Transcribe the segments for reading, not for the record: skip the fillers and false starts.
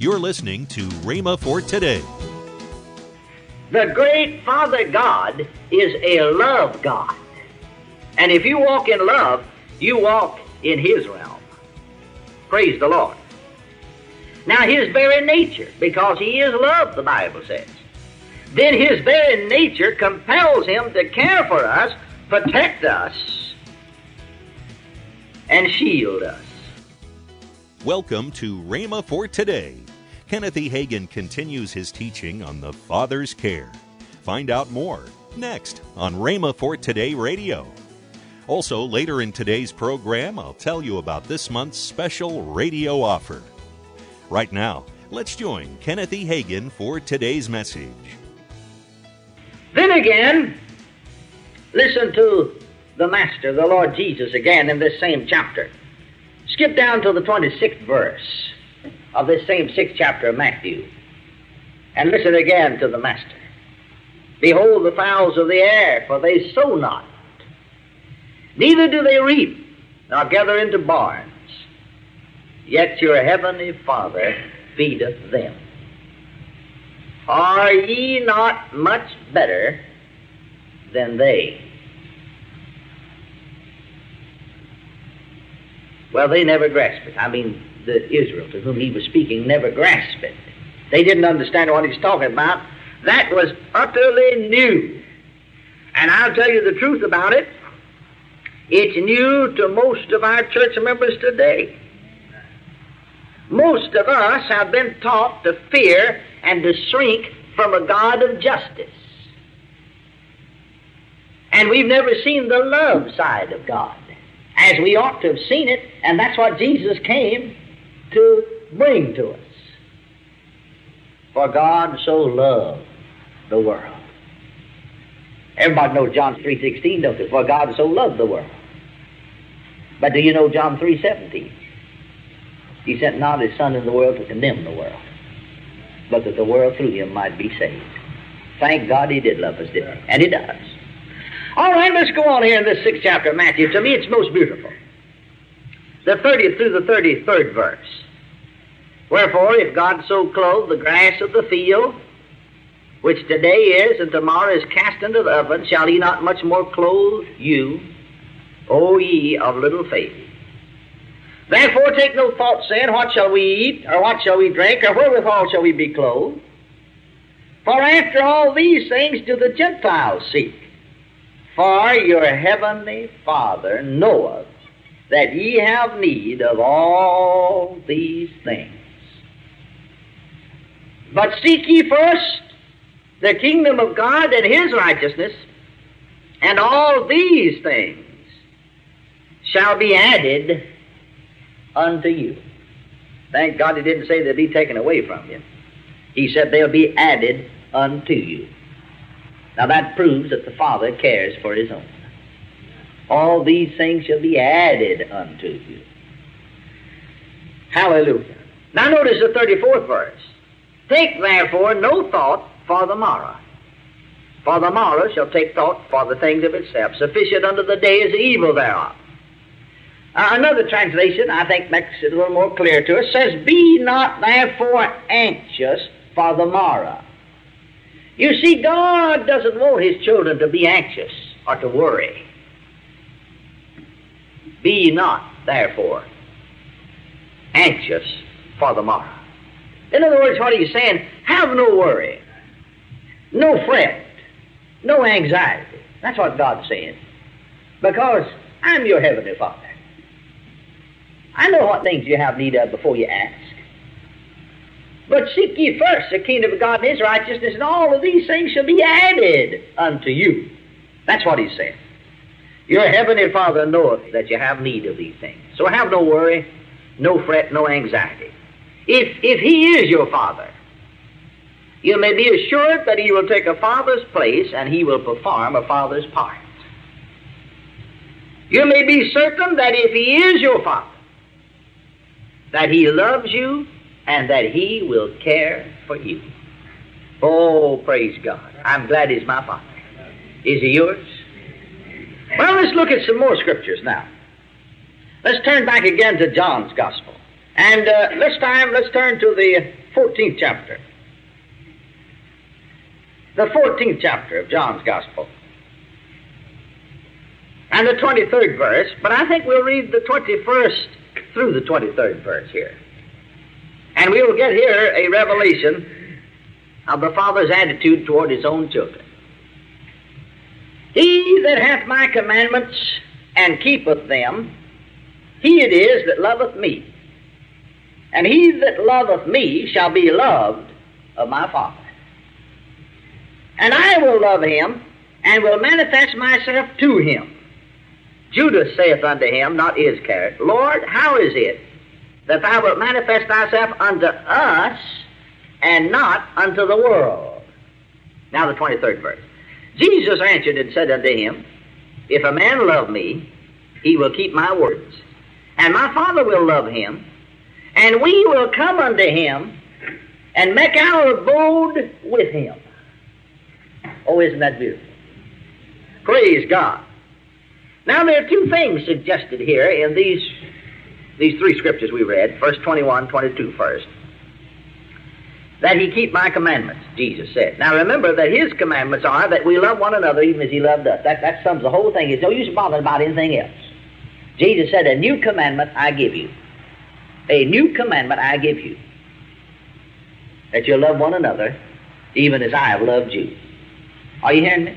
You're listening to Rhema for Today. The great Father God is a love God. And if you walk in love, you walk in His realm. Praise the Lord. Now, His very nature, because He is love, the Bible says, then His very nature compels Him to care for us, protect us, and shield us. Welcome to Rhema for Today. Kenneth E. Hagin continues his teaching on the Father's care. Find out more next on Rhema for Today Radio. Also, later in today's program, I'll tell you about this month's special radio offer. Right now, let's join Kenneth E. Hagin for today's message. Then again, listen to the Master, the Lord Jesus, again in this same chapter. Skip down to the 26th verse of this same 6th chapter of Matthew, and listen again to the Master. Behold the fowls of the air, for they sow not, neither do they reap, nor gather into barns. Yet your heavenly Father feedeth them. Are ye not much better than they? Well, they never grasped it. I mean, the Israel to whom he was speaking never grasped it. They didn't understand what he was talking about. That was utterly new. And I'll tell you the truth about it. It's new to most of our church members today. Most of us have been taught to fear and to shrink from a God of justice. And we've never seen the love side of God as we ought to have seen it, and that's what Jesus came to bring to us. For God so loved the world. Everybody knows John 3:16, don't they? For God so loved the world. But do you know John 3:17? He sent not His Son in the world to condemn the world, but that the world through Him might be saved. Thank God He did love us, didn't He? And He does. All right, let's go on here in this 6th chapter of Matthew. To me, it's most beautiful. The 30th through the 33rd verse. Wherefore, if God so clothe the grass of the field, which today is and tomorrow is cast into the oven, shall He not much more clothe you, O ye of little faith? Therefore take no thought, saying, what shall we eat, or what shall we drink, or wherewithal shall we be clothed? For after all these things do the Gentiles seek. For your heavenly Father knoweth that ye have need of all these things. But seek ye first the kingdom of God and His righteousness, and all these things shall be added unto you. Thank God He didn't say they'll be taken away from you. He said they'll be added unto you. Now that proves that the Father cares for His own. All these things shall be added unto you. Hallelujah. Now notice the 34th verse. Take therefore no thought for the morrow. For the morrow shall take thought for the things of itself. Sufficient unto the day is the evil thereof. Another translation, I think, makes it a little more clear to us, says, be not therefore anxious for the morrow. You see, God doesn't want His children to be anxious or to worry. Be not therefore anxious for the morrow. In other words, what He's saying, have no worry, no fret, no anxiety. That's what God's saying. Because I'm your heavenly Father. I know what things you have need of before you ask. But seek ye first the kingdom of God and His righteousness, and all of these things shall be added unto you. That's what He's saying. Your heavenly Father knoweth that you have need of these things. So have no worry, no fret, no anxiety. If He is your Father, you may be assured that He will take a father's place and He will perform a father's part. You may be certain that if He is your Father, that He loves you and that He will care for you. Oh, praise God. I'm glad He's my Father. Is He yours? Well, let's look at some more scriptures now. Let's turn back again to John's Gospel. And let's turn to the 14th chapter. The 14th chapter of John's Gospel. And the 23rd verse, but I think we'll read the 21st through the 23rd verse here. And we will get here a revelation of the Father's attitude toward His own children. He that hath my commandments and keepeth them, he it is that loveth me. And he that loveth me shall be loved of my Father. And I will love him, and will manifest myself to him. Judas saith unto him, not Iscariot, Lord, how is it that thou wilt manifest thyself unto us, and not unto the world? Now the 23rd verse. Jesus answered and said unto him, If a man love me, he will keep my words, and my Father will love him, and we will come unto him, and make our abode with him. Oh, isn't that beautiful? Praise God. Now, there are two things suggested here in these three scriptures we read, verse 21, 22 first. That he keep my commandments, Jesus said. Now, remember that his commandments are that we love one another even as he loved us. That sums the whole thing. It's no use bothering about anything else. Jesus said, a new commandment I give you. A new commandment I give you. That you love one another even as I have loved you. Are you hearing me?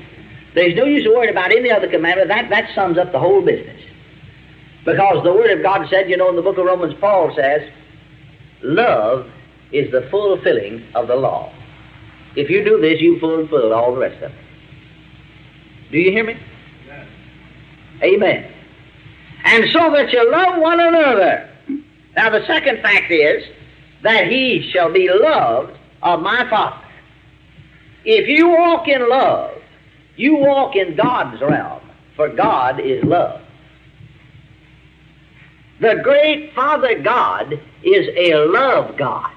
There's no use worrying about any other commandment. That sums up the whole business. Because the Word of God said, you know, in the book of Romans, Paul says, love is the fulfilling of the law. If you do this, you fulfill all the rest of it. Do you hear me? Yes. Amen. And so that you love one another. Now, the second fact is that he shall be loved of my Father. If you walk in love, you walk in God's realm, for God is love. The great Father God is a love God.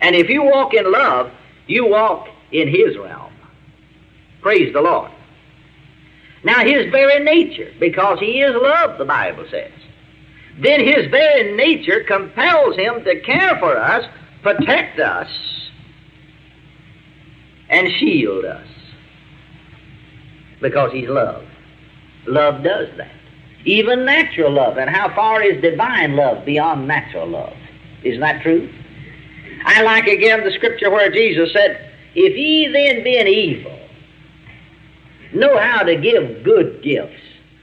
And if you walk in love, you walk in His realm. Praise the Lord. Now, His very nature, because He is love, the Bible says, then His very nature compels Him to care for us, protect us, and shield us. Because He's love. Love does that. Even natural love. And how far is divine love beyond natural love? Isn't that true? I like again the scripture where Jesus said, If ye then being evil, know how to give good gifts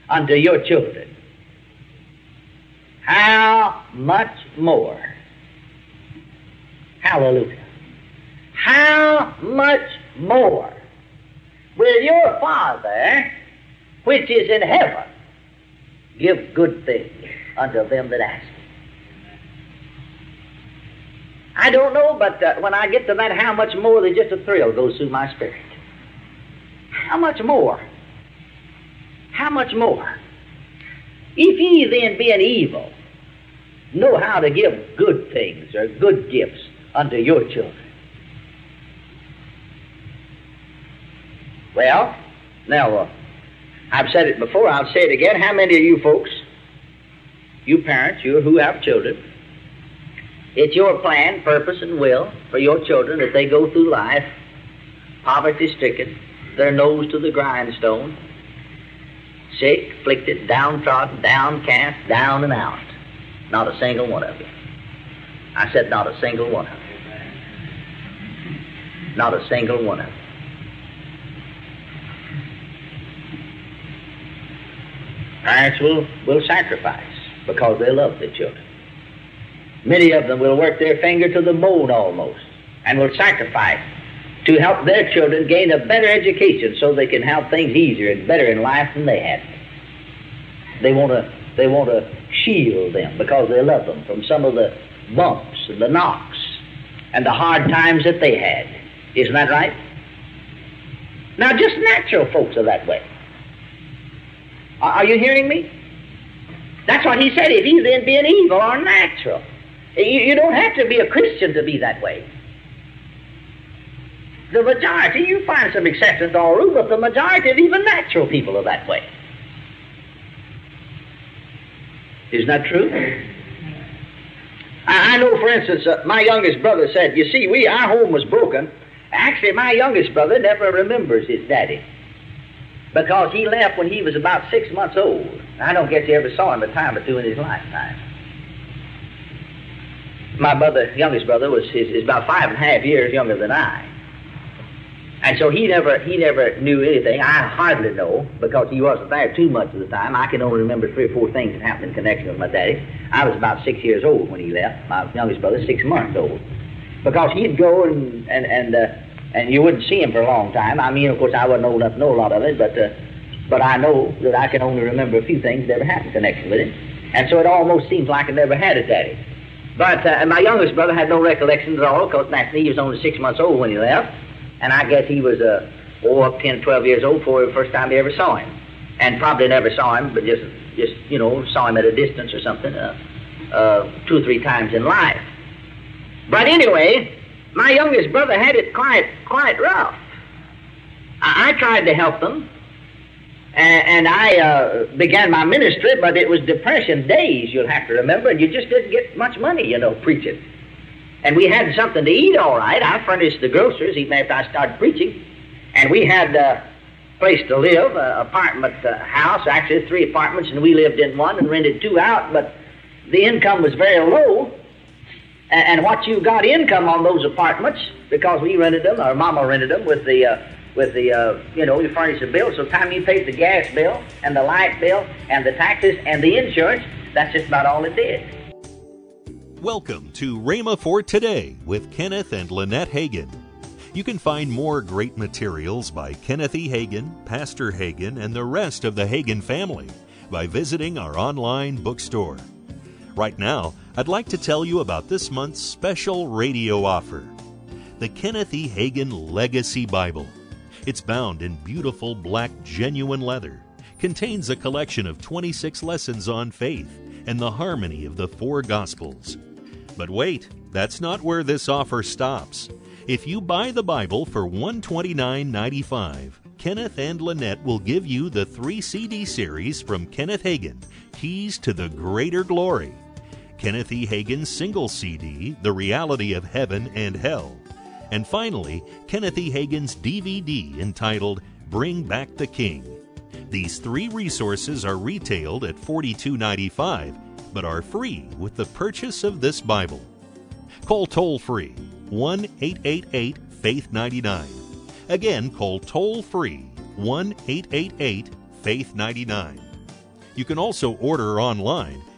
unto your children, how much more? Hallelujah. How much more will your Father, which is in heaven, give good things unto them that ask Him? I don't know, but when I get to that how much more, there's just a thrill goes through my spirit. How much more? How much more? If ye then, being evil, know how to give good things or good gifts unto your children. Well, now, I've said it before, I'll say it again. How many of you folks, you parents, you who have children, it's your plan, purpose, and will for your children that they go through life poverty-stricken, their nose to the grindstone, sick, afflicted, downtrodden, downcast, down and out. Not a single one of you. I said not a single one of you. Not a single one of you. Parents will sacrifice because they love their children. Many of them will work their finger to the bone almost and will sacrifice to help their children gain a better education so they can have things easier and better in life than they had. They want to shield them because they love them from some of the bumps and the knocks and the hard times that they had. Isn't that right? Now, just natural folks are that way. Are you hearing me? That's what he said, if he then be an evil or natural. You don't have to be a Christian to be that way. The majority, you find some exceptions all over, but the majority of even natural people are that way. Isn't that true? I know, for instance, my youngest brother said, you see, our home was broken. Actually, my youngest brother never remembers his daddy because he left when he was about 6 months old. I don't guess he ever saw him a time or two in his lifetime. My brother, youngest brother, is about 5.5 years younger than I. And so he never knew anything. I hardly know, because he wasn't there too much of the time. I can only remember 3 or 4 things that happened in connection with my daddy. I was about 6 years old when he left. My youngest brother, 6 months old. Because he'd go and you wouldn't see him for a long time. I mean, of course, I wasn't old enough to know a lot of it, but I know that I can only remember a few things that ever happened in connection with him. And so it almost seems like I never had a daddy. But my youngest brother had no recollections at all, because naturally he was only 6 months old when he left. And I guess he was up 10 or 12 years old before the first time they ever saw him. And probably never saw him, but just you know, saw him at a distance or something, 2 or 3 times in life. But anyway, my youngest brother had it quite rough. I tried to help them, and I began my ministry, but it was depression days, you'll have to remember, and you just didn't get much money, you know, preaching. And we had something to eat, all right. I furnished the groceries even after I started preaching. And we had a place to live, an apartment house, actually 3 apartments, and we lived in one and rented 2 out. But the income was very low. And what you got income on those apartments, because we rented them, or Mama rented them, with the you know, you furnished the bill. So time you paid the gas bill and the light bill and the taxes and the insurance, that's just about all it did. Welcome to Rhema for Today with Kenneth and Lynette Hagin. You can find more great materials by Kenneth E. Hagin, Pastor Hagin, and the rest of the Hagin family by visiting our online bookstore. Right now, I'd like to tell you about this month's special radio offer, the Kenneth E. Hagin Legacy Bible. It's bound in beautiful black genuine leather, contains a collection of 26 lessons on faith and the harmony of the 4 Gospels. But wait, that's not where this offer stops. If you buy the Bible for $129.95, Kenneth and Lynette will give you the 3 CD series from Kenneth Hagin, Keys to the Greater Glory, Kenneth E. Hagin's single CD, The Reality of Heaven and Hell, and finally, Kenneth E. Hagin's DVD entitled Bring Back the King. These 3 resources are retailed at $42.95, but are free with the purchase of this Bible. Call toll-free 1-888-FAITH-99. Again, call toll-free 1-888-FAITH-99. You can also order online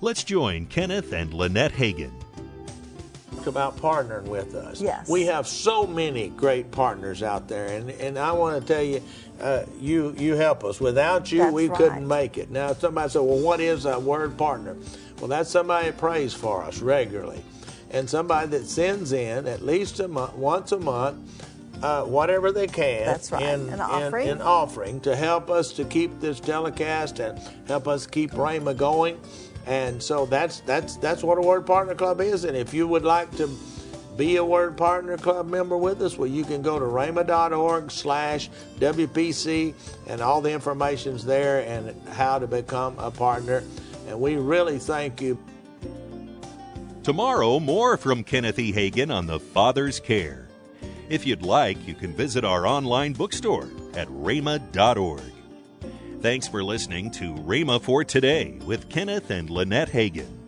let's join Kenneth and Lynette Hagin. About partnering with us. Yes. We have so many great partners out there, and I want to tell you, you help us. Without you, we couldn't make it. Now, somebody said, well, what is that word partner? Well, that's somebody that prays for us regularly, and somebody that sends in at least once a month, whatever they can, an offering to help us to keep this telecast and help us keep Rhema going. And so that's what a Word Partner Club is. And if you would like to be a Word Partner Club member with us, well, you can go to rhema.org/WPC, and all the information's there and how to become a partner. And we really thank you. Tomorrow, more from Kenneth E. Hagin on the Father's Care. If you'd like, you can visit our online bookstore at rhema.org. Thanks for listening to Rhema for Today with Kenneth and Lynette Hagin.